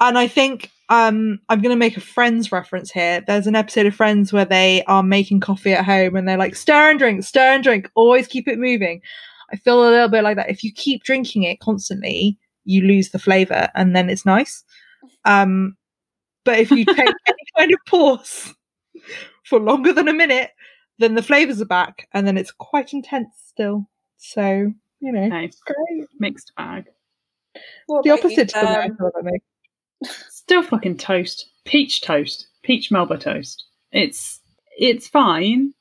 And I think um, I'm going to make a Friends reference here. There's an episode of Friends where they are making coffee at home, and they're like, stir and drink, stir and drink, always keep it moving. I feel a little bit like that. If you keep drinking it constantly, you lose the flavour, and then it's nice. Um, but if you take any kind of pause for longer than a minute, then the flavours are back, and then it's quite intense still. So, you know, nice. It's great. Mixed bag. What the opposite you, um... to the I think. Still fucking toast. Peach toast. Peach Melba toast. It's it's fine.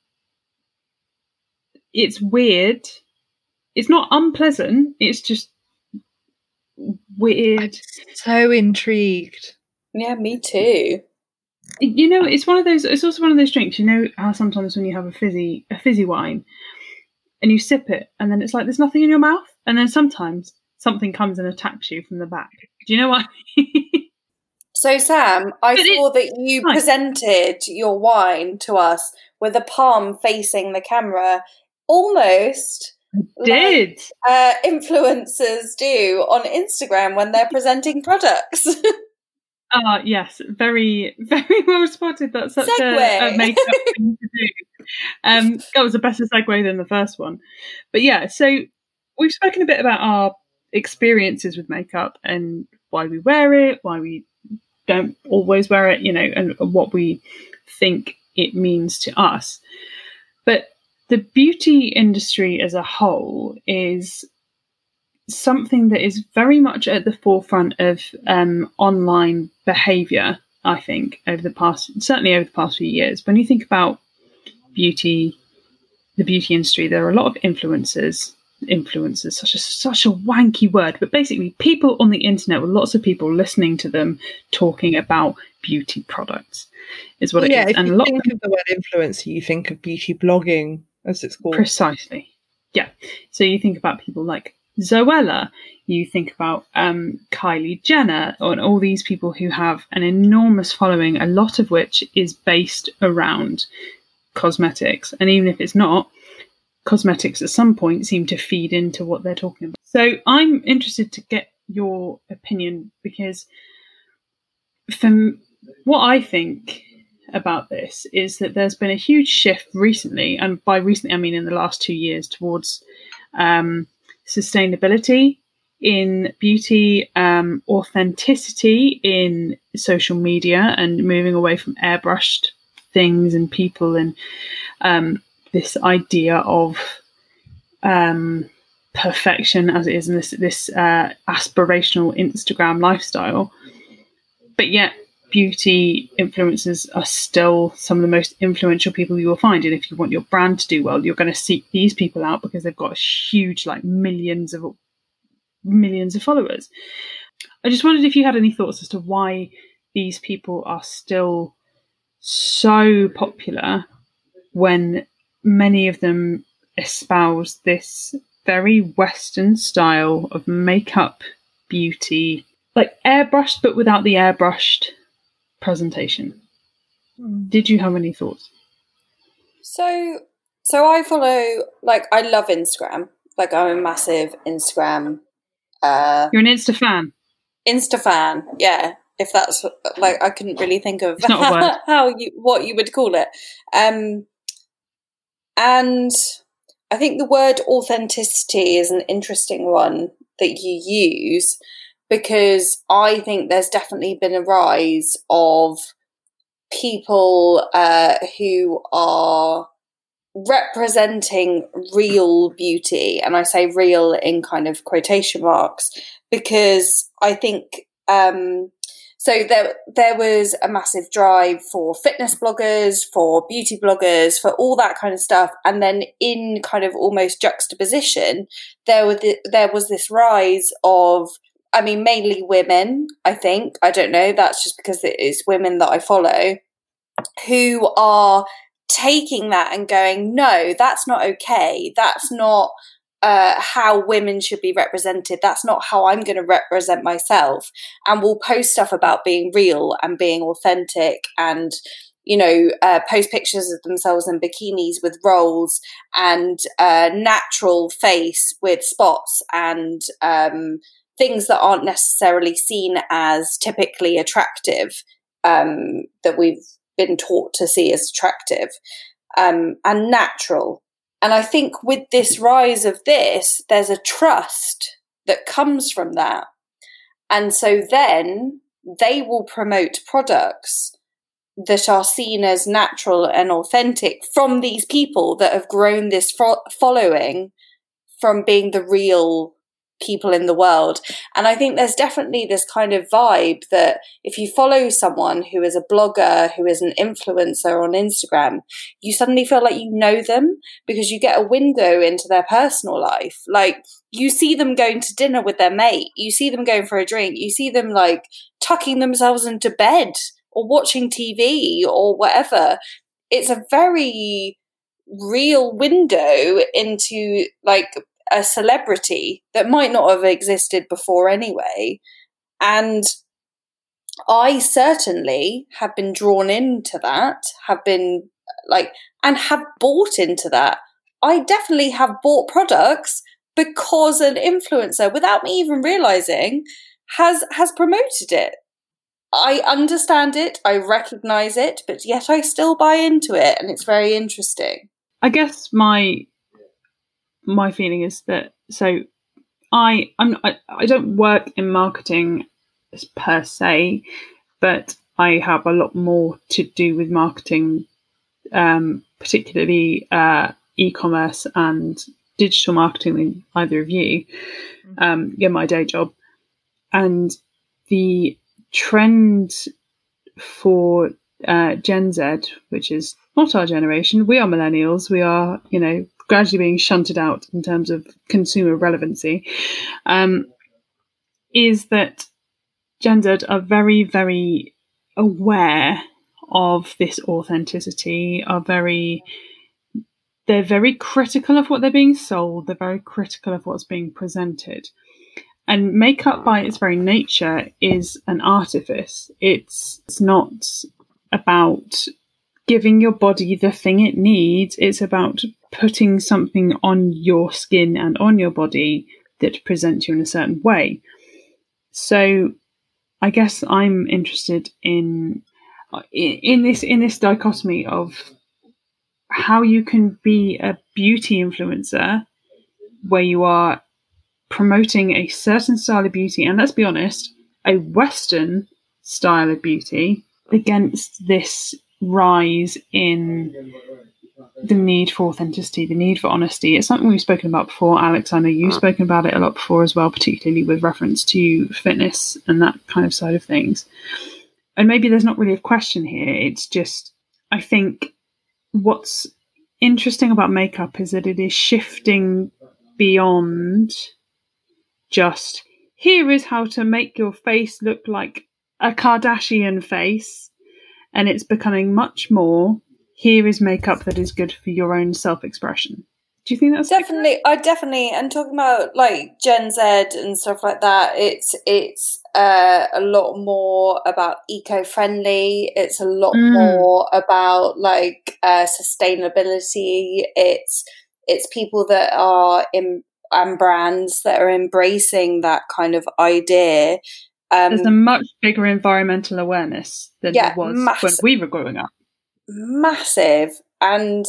It's weird. It's not unpleasant. It's just weird. I'm so intrigued. Yeah, me too. You know, it's one of those. It's also one of those drinks. You know how sometimes when you have a fizzy, a fizzy wine, and you sip it, and then it's like there's nothing in your mouth, and then sometimes something comes and attacks you from the back. Do you know what I mean? So, Sam, I but saw that you nice. presented your wine to us with a palm facing the camera, almost I did like, uh, influencers do on Instagram when they're presenting products. Ah, uh, yes, very, very well spotted. That's such a, a makeup thing to do. Um, that was a better segue than the first one. But yeah, so we've spoken a bit about our experiences with makeup and why we wear it, why we don't always wear it, you know, and what we think it means to us. But the beauty industry as a whole is something that is very much at the forefront of um, online behaviour, I think, over the past, certainly over the past few years. When you think about beauty, the beauty industry, there are a lot of influencers. Influencers, such a such a wanky word, but basically people on the internet with lots of people listening to them talking about beauty products is what yeah, it is. And a lot think of the word influencer, you think of beauty blogging, as it's called. Precisely. Yeah. So you think about people like Zoella, you think about um, Kylie Jenner, and all these people who have an enormous following, a lot of which is based around cosmetics. And even if it's not, cosmetics at some point seem to feed into what they're talking about. So I'm interested to get your opinion, because from what I think about this is that there's been a huge shift recently, and by recently I mean in the last two years, towards um, sustainability in beauty, um, authenticity in social media, and moving away from airbrushed things and people, and um, this idea of um, perfection as it is in this this uh, aspirational Instagram lifestyle. But yet beauty influencers are still some of the most influential people you will find. And if you want your brand to do well, you're going to seek these people out because they've got huge, like millions of millions of followers. I just wondered if you had any thoughts as to why these people are still so popular when many of them espouse this very Western style of makeup, beauty, like airbrushed, but without the airbrushed presentation. Did you have any thoughts? So, so I follow, like, I love Instagram. Like, I'm a massive Instagram. Uh, You're an Insta fan. Insta fan, yeah. If that's like, I couldn't really think of it's not a word. how you what you would call it. Um. And I think the word authenticity is an interesting one that you use, because I think there's definitely been a rise of people uh, who are representing real beauty. And I say real in kind of quotation marks, because I think um, so there, there was a massive drive for fitness bloggers, for beauty bloggers, for all that kind of stuff. And then in kind of almost juxtaposition, there was, the, there was this rise of, I mean, mainly women, I think. I don't know. That's just because it is women that I follow who are taking that and going, no, that's not okay. That's not uh, how women should be represented. That's not how I'm going to represent myself. And we'll post stuff about being real and being authentic and, you know, uh, post pictures of themselves in bikinis with rolls and a uh, natural face with spots and um, things that aren't necessarily seen as typically attractive, um, that we've been taught to see as attractive um, and natural. And I think with this rise of this, there's a trust that comes from that. And so then they will promote products that are seen as natural and authentic from these people that have grown this fo- following from being the real people in the world. And I think there's definitely this kind of vibe that if you follow someone who is a blogger, who is an influencer on Instagram, you suddenly feel like you know them because you get a window into their personal life. Like, you see them going to dinner with their mate, you see them going for a drink, you see them like tucking themselves into bed or watching T V or whatever. It's a very real window into like a celebrity that might not have existed before anyway. And I certainly have been drawn into that, have been like, and have bought into that. I definitely have bought products because an influencer, without me even realizing, has has promoted it. I understand it, I recognize it, but yet I still buy into it, and it's very interesting. I guess my my feeling is that, so I I'm I, I don't work in marketing per se, but I have a lot more to do with marketing, um, particularly uh, e-commerce and digital marketing than either of you. Um, yeah, my day job, and the trend for uh, Gen Z, which is not our generation. We are millennials. We are, you know, gradually being shunted out in terms of consumer relevancy. Um, is that Gen Z are very, very aware of this authenticity. Are very, they're very critical of what they're being sold. They're very critical of what's being presented. And makeup, by its very nature, is an artifice. It's, it's not about giving your body the thing it needs. It's about putting something on your skin and on your body that presents you in a certain way. So I guess I'm interested in in this in this dichotomy of how you can be a beauty influencer where you are promoting a certain style of beauty, and let's be honest, a Western style of beauty, against this rise in the need for authenticity, the need for honesty. It's something we've spoken about before, Alex. I know you've spoken about it a lot before as well, particularly with reference to fitness and that kind of side of things. And maybe there's not really a question here. It's just, I think what's interesting about makeup is that it is shifting beyond just, here is how to make your face look like a Kardashian face, and it's becoming much more, here is makeup that is good for your own self-expression. Do you think that's definitely? I definitely, and talking about like Gen Z and stuff like that, it's it's uh, a lot more about eco-friendly. It's a lot mm. more about like uh, sustainability. It's it's people that are in. and brands that are embracing that kind of idea. Um, There's a much bigger environmental awareness than yeah, there was massive, when we were growing up. Massive. And,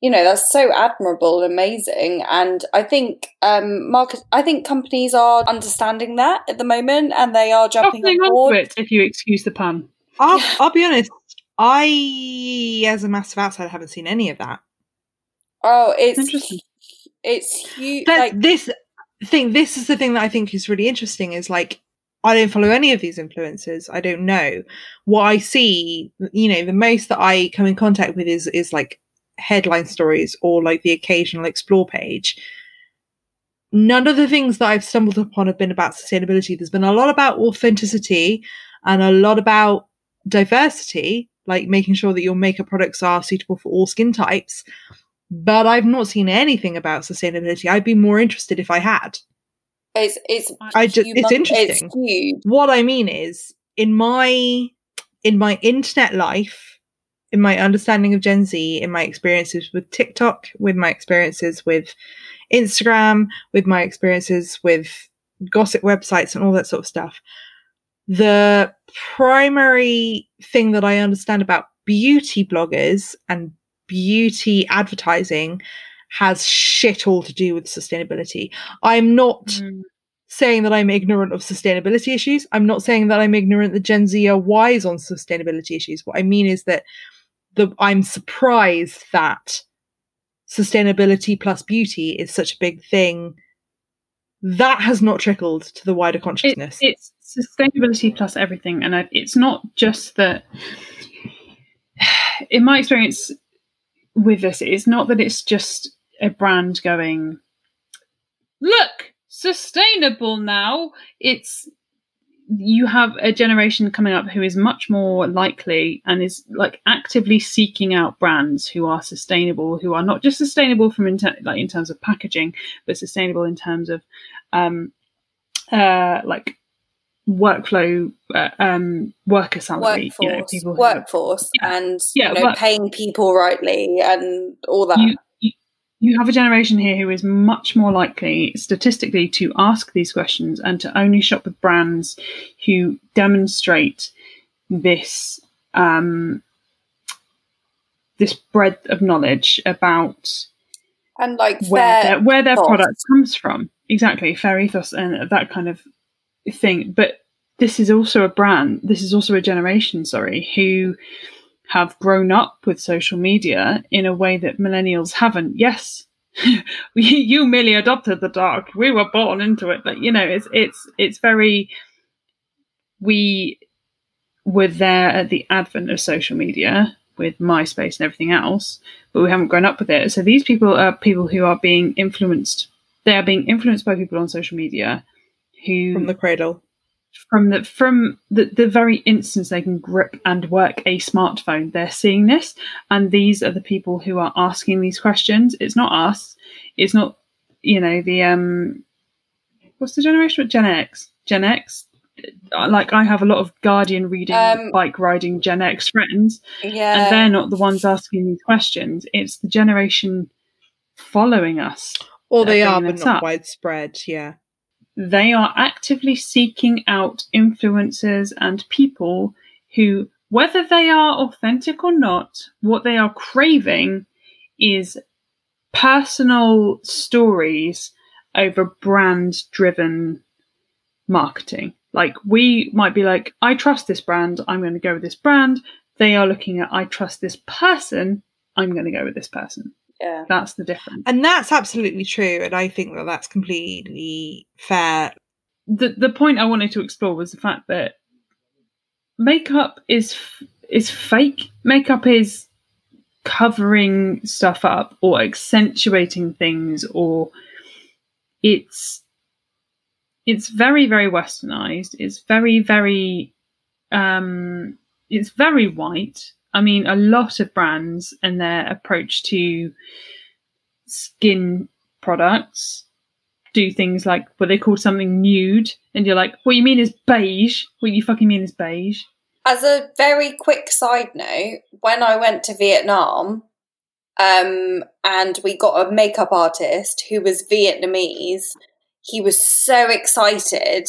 you know, that's so admirable and amazing. And I think um, market, I think companies are understanding that at the moment, and they are jumping on board. It, if you excuse the pun. I'll, yeah. I'll be honest, I, as a massive outsider, haven't seen any of that. Oh, it's interesting. It's huge. Like, this thing, this is the thing that I think is really interesting, is like, I don't follow any of these influencers. I don't know what I see. You know, the most that I come in contact with is, is like headline stories or like the occasional explore page. None of the things that I've stumbled upon have been about sustainability. There's been a lot about authenticity and a lot about diversity, like making sure that your makeup products are suitable for all skin types. but I've not seen anything about sustainability. I'd be more interested if I had. It's it's I just, it's interesting. It's what I mean is, in my in my internet life, in my understanding of Gen Z, in my experiences with TikTok, with my experiences with Instagram, with my experiences with gossip websites and all that sort of stuff, the primary thing that I understand about beauty bloggers and beauty advertising has shit all to do with sustainability. I'm not mm. saying that I'm ignorant of sustainability issues. I'm not saying that I'm ignorant that Gen Z are wise on sustainability issues. What I mean is that the, I'm surprised that sustainability plus beauty is such a big thing that has not trickled to the wider consciousness. It, it's sustainability plus everything. And I, it's not just that, in my experience with this, it's not that it's just a brand going, look, sustainable now. It's, you have a generation coming up who is much more likely and is like actively seeking out brands who are sustainable, who are not just sustainable from inter- like in terms of packaging, but sustainable in terms of um uh like workflow, uh, um worker salary, workforce, you know, people who, workforce yeah, and yeah, you know, work- paying people rightly and all that. You, You have a generation here who is much more likely statistically to ask these questions and to only shop with brands who demonstrate this um, this breadth of knowledge about and like where their, where their product comes from. Exactly, fair ethos and that kind of thing. But this is also a brand, this is also a generation, sorry, who have grown up with social media in a way that millennials haven't. Yes, you merely adopted the dark. We were born into it, but you know, it's it's it's very. We were there at the advent of social media with MySpace and everything else, but we haven't grown up with it. So these people are people who are being influenced. They are being influenced by people on social media who from the cradle. From the from the, the very instance they can grip and work a smartphone, they're seeing this, and these are the people who are asking these questions. It's not us. It's not, you know, the um, what's the generation with Gen X? Gen X. Like I have a lot of Guardian reading, um, bike riding Gen X friends, yeah, and they're not the ones asking these questions. It's the generation following us. Or they are, but not up. Widespread. Yeah. They are actively seeking out influencers and people who, whether they are authentic or not, what they are craving is personal stories over brand-driven marketing. Like, we might be like, I trust this brand, I'm going to go with this brand. They are looking at, I trust this person, I'm going to go with this person. Yeah, that's the difference, and that's absolutely true, and I think that that's completely fair. The the point I wanted to explore was the fact that makeup is is fake. Makeup is covering stuff up or accentuating things, or it's it's very, very westernized. It's very, very um, it's very white. I mean, a lot of brands and their approach to skin products do things like what they call something nude, and you're like, what you mean is beige? What you fucking mean is beige? As a very quick side note, when I went to Vietnam, um, and we got a makeup artist who was Vietnamese, he was so excited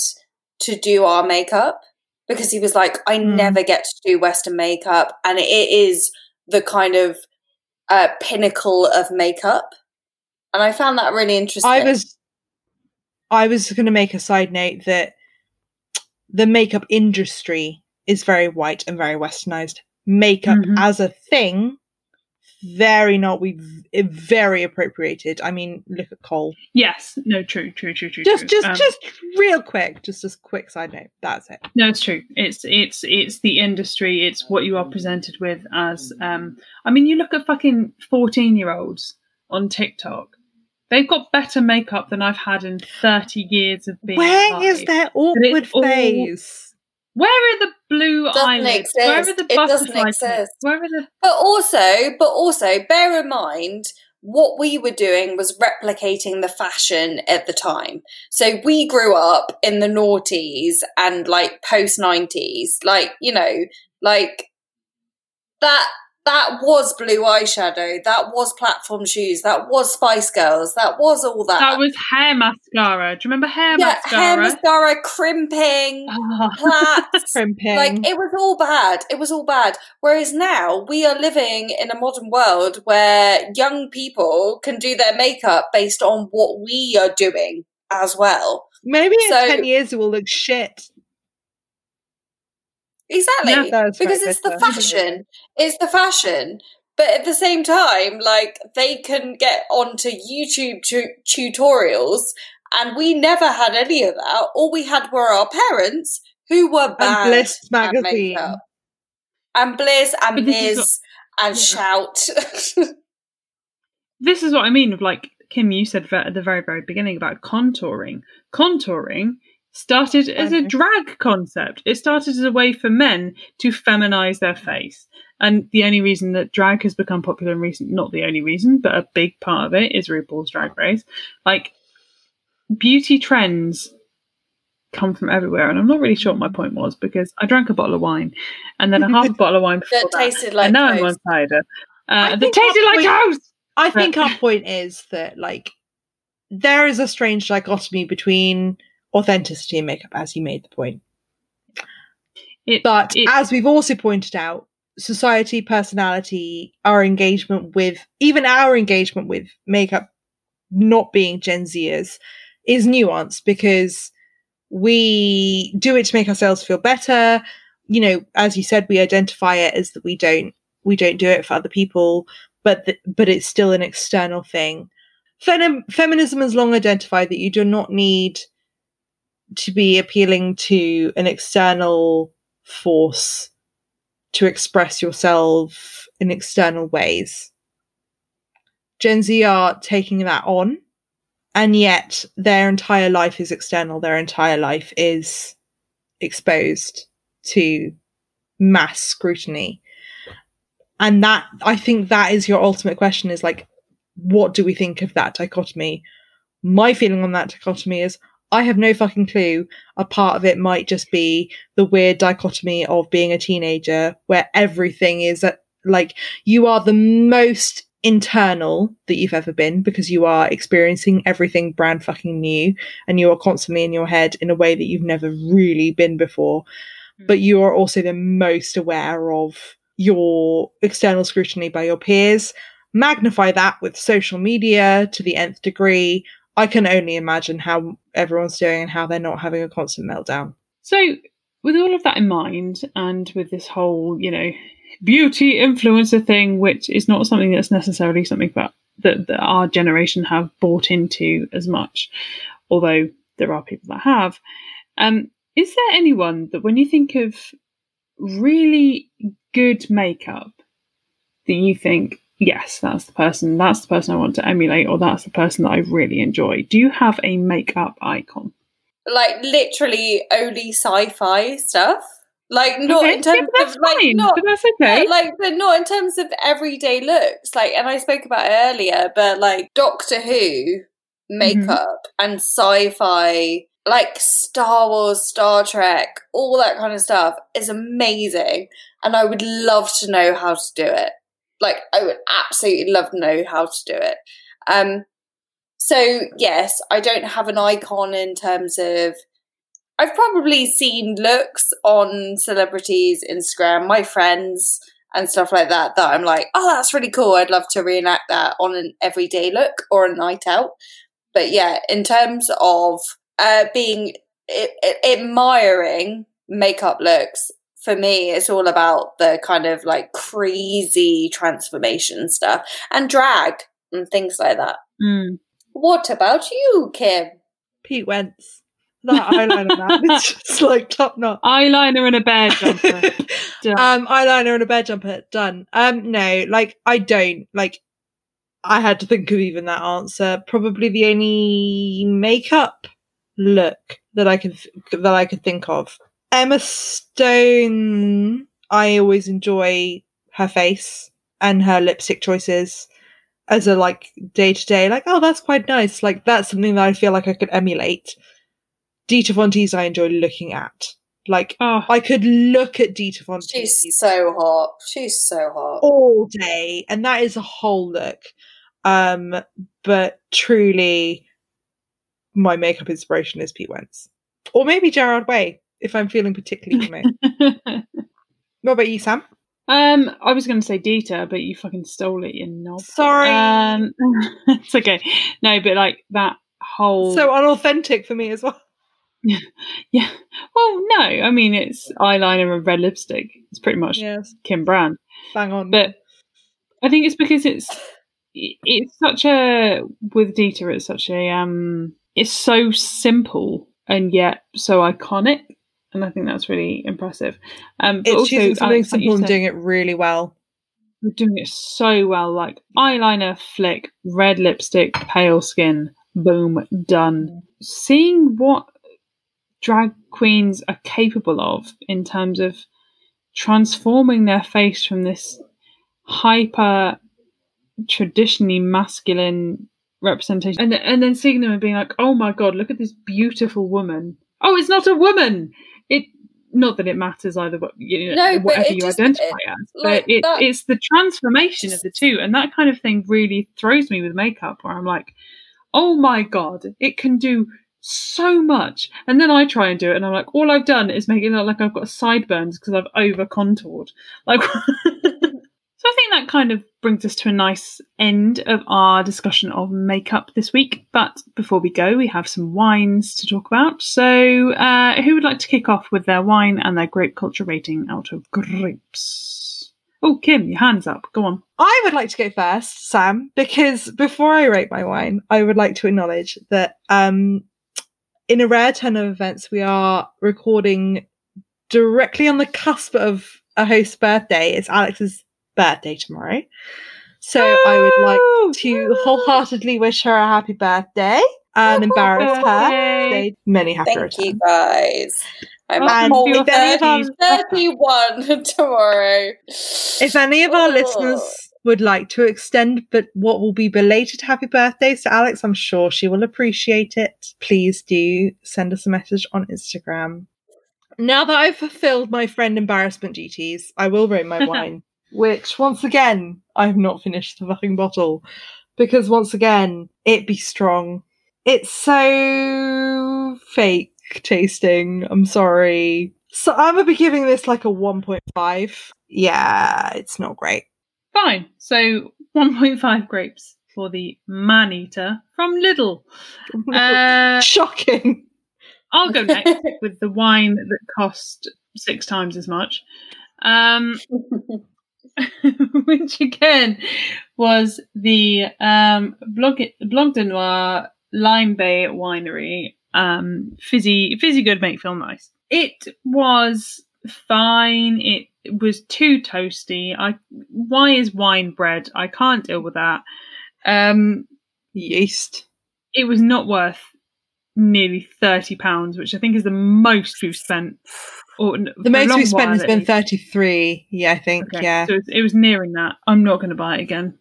to do our makeup. Because he was like, I mm. never get to do Western makeup. And it is the kind of uh, pinnacle of makeup. And I found that really interesting. I was I was going to make a side note that the makeup industry is very white and very westernized. Makeup mm-hmm. as a thing, very not, we very appropriated. I mean, look at Cole. Yes, no, true, true, true, true. Just, true. just, um, just real quick, just a quick side note. That's it. No, it's true. It's, it's, it's the industry. It's what you are presented with as. Um, I mean, you look at fucking fourteen-year-olds on TikTok. They've got better makeup than I've had in thirty years of being. Where alive. Is their awkward face? All, where are the blue eyelids? Where are the butterflies? Where are the? But also, but also, bear in mind, what we were doing was replicating the fashion at the time. So we grew up in the noughties and like post nineties, like, you know, like that, that was blue eyeshadow. That was platform shoes. That was Spice Girls. That was all that. That was hair mascara. Do you remember hair yeah, mascara? Hair mascara, crimping, oh. plaits. crimping. Like, it was all bad. It was all bad. Whereas now we are living in a modern world where young people can do their makeup based on what we are doing as well. Maybe in so, ten years it will look shit. Exactly, yeah, because it's the fashion. It's the fashion. But at the same time, like, they can get onto YouTube tu- tutorials, and we never had any of that. All we had were our parents, who were banned. And Bliss magazine. And, and Bliss and Mizz and yeah. Shout. This is what I mean of, like, Kim, you said at the very, very beginning about contouring. Contouring started as a drag concept. It started as a way for men to feminize their face. And the only reason that drag has become popular in recent, not the only reason, but a big part of it is RuPaul's Drag Race. Like, beauty trends come from everywhere. And I'm not really sure what my point was, because I drank a bottle of wine and then a half a bottle of wine before that, that tasted like and now toast. I'm on cider. Uh, that tasted like toast! I think but, our point is that, like, there is a strange dichotomy between authenticity and makeup, as you made the point. It, but it, as we've also pointed out, society, personality, our engagement with, even our engagement with makeup, not being Gen Zers, is nuanced, because we do it to make ourselves feel better. You know, as you said, we identify it as that we don't, we don't do it for other people, but the, but it's still an external thing. Fem- feminism has long identified that you do not need to be appealing to an external force to express yourself in external ways. Gen Z are taking that on, and yet their entire life is external. Their entire life is exposed to mass scrutiny. And that, I think that is your ultimate question, is like, what do we think of that dichotomy? My feeling on that dichotomy is, I have no fucking clue. A part of it might just be the weird dichotomy of being a teenager, where everything is at, like, you are the most internal that you've ever been, because you are experiencing everything brand fucking new, and you are constantly in your head in a way that you've never really been before. Mm. But you are also the most aware of your external scrutiny by your peers. Magnify that with social media to the nth degree. I can only imagine how everyone's doing and how they're not having a constant meltdown. So, with all of that in mind, and with this whole, you know, beauty influencer thing, which is not something that's necessarily something that, that, that our generation have bought into as much, although there are people that have, um, is there anyone that, when you think of really good makeup, that you think, yes, that's the person, that's the person I want to emulate, or that's the person that I really enjoy? Do you have a makeup icon? Like, literally only sci-fi stuff. Like, not okay, in terms yeah, of like fine, not, but that's okay. Yeah, like, but not in terms of everyday looks. Like, and I spoke about it earlier, but like Doctor Who makeup mm-hmm. and sci-fi, like Star Wars, Star Trek, all that kind of stuff is amazing. And I would love to know how to do it. Like, I would absolutely love to know how to do it. Um, so, yes, I don't have an icon in terms of... I've probably seen looks on celebrities, Instagram, my friends and stuff like that, that I'm like, oh, that's really cool. I'd love to reenact that on an everyday look or a night out. But, yeah, in terms of uh, being... It, it, admiring makeup looks... For me, it's all about the kind of like crazy transformation stuff and drag and things like that. Mm. What about you, Kim? Pete Wentz. That eyeliner, man. It's just like top knot. Eyeliner and a bear jumper. um, eyeliner and a bear jumper. Done. Um, no, like I don't. Like I had to think of even that answer. Probably the only makeup look that I could th- that I could think of. Emma Stone, I always enjoy her face and her lipstick choices as a like day to day, like, oh, that's quite nice. Like, that's something that I feel like I could emulate. Dita Von Teese, I enjoy looking at. Like, oh. I could look at Dita Von Teese. She's so hot. She's so hot. All day. And that is a whole look. Um, but truly, my makeup inspiration is Pete Wentz. Or maybe Gerard Way, if I'm feeling particularly remote. What about you, Sam? Um, I was going to say Dita, but you fucking stole it, you knob. Sorry. Um, it's okay. No, but like that whole... So unauthentic for me as well. Yeah. Yeah. Well, no. I mean, it's eyeliner and red lipstick. It's pretty much yes. Kim Brand. Bang on. But I think it's because it's it's such a... With Dita, it's such a... um. It's so simple and yet so iconic. And I think that's really impressive. Um, but it's choosing something simple and doing it really well. You're doing it so well. Like eyeliner, flick, red lipstick, pale skin, boom, done. Seeing what drag queens are capable of in terms of transforming their face from this hyper traditionally masculine representation and, and then seeing them and being like, oh my god, look at this beautiful woman. Oh, it's not a woman. It not that it matters either, but you know, no, whatever you just, identify it, as like but it, that, it's the transformation of the two, and that kind of thing really throws me with makeup, where I'm like, oh my god, it can do so much. And then I try and do it and I'm like, all I've done is make it look like I've got sideburns because I've over contoured, like. So I think that kind of brings us to a nice end of our discussion of makeup this week. But before we go, we have some wines to talk about. So uh, who would like to kick off with their wine and their grape culture rating out of grapes? Oh, Kim, your hand's up. Go on. I would like to go first, Sam, because before I rate my wine, I would like to acknowledge that um, in a rare turn of events, we are recording directly on the cusp of a host's birthday. It's Alex's birthday tomorrow, so oh, I would like to wholeheartedly wish her a happy birthday and embarrass her. They many happy thank return. You guys, I'm only thirty-one tomorrow. If any of our oh. listeners would like to extend but what will be belated happy birthdays to Alex, I'm sure she will appreciate it. Please do send us a message on Instagram. Now that I've fulfilled my friend embarrassment duties, I will rate my wine. Which, once again, I have not finished the fucking bottle. Because, once again, it be strong. It's so fake tasting. I'm sorry. So I'm going to be giving this like a one point five. Yeah, it's not great. Fine. So one point five grapes for the Man Eater from Lidl. uh, Shocking. I'll go next with the wine that cost six times as much. Um... Which again was the um, Blanc de Noir Lime Bay Winery um, fizzy, fizzy good, make feel nice. It was fine. It was too toasty. I why is wine bread? I can't deal with that. Um, Yeast. It was not worth nearly thirty pounds, which I think is the most we've spent. Or the most we've spent has been thirty-three. Yeah, I think. Okay. Yeah, so it was, it was nearing that. I'm not going to buy it again.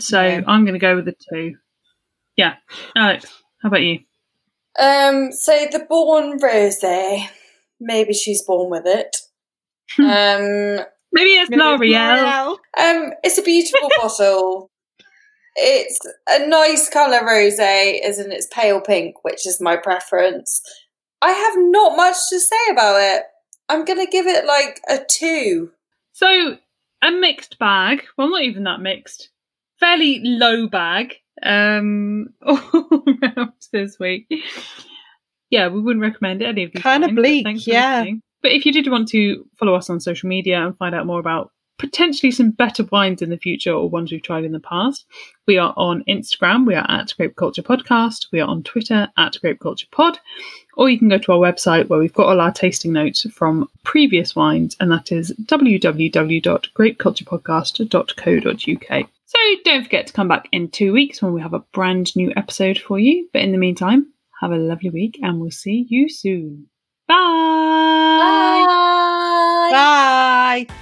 So yeah. I'm going to go with a two. Yeah, Alex, how about you? Um, so the Born Rosé. Maybe she's born with it. um, maybe it's L'Oreal. Um, it's a beautiful bottle. It's a nice colour rosé, as in it's pale pink, which is my preference. I have not much to say about it. I'm going to give it like a two. So a mixed bag. Well, not even that mixed. Fairly low bag um, all around this week. Yeah, we wouldn't recommend any of these. Kind of bleak, but yeah. But if you did want to follow us on social media and find out more about potentially some better wines in the future or ones we've tried in the past, we are on Instagram. We are at Grape Culture Podcast. We are on Twitter at Grape Culture Pod. Or you can go to our website where we've got all our tasting notes from previous wines, and that is w w w dot grape culture podcast dot co dot u k. So don't forget to come back in two weeks when we have a brand new episode for you. But in the meantime, have a lovely week and we'll see you soon. Bye! Bye! Bye!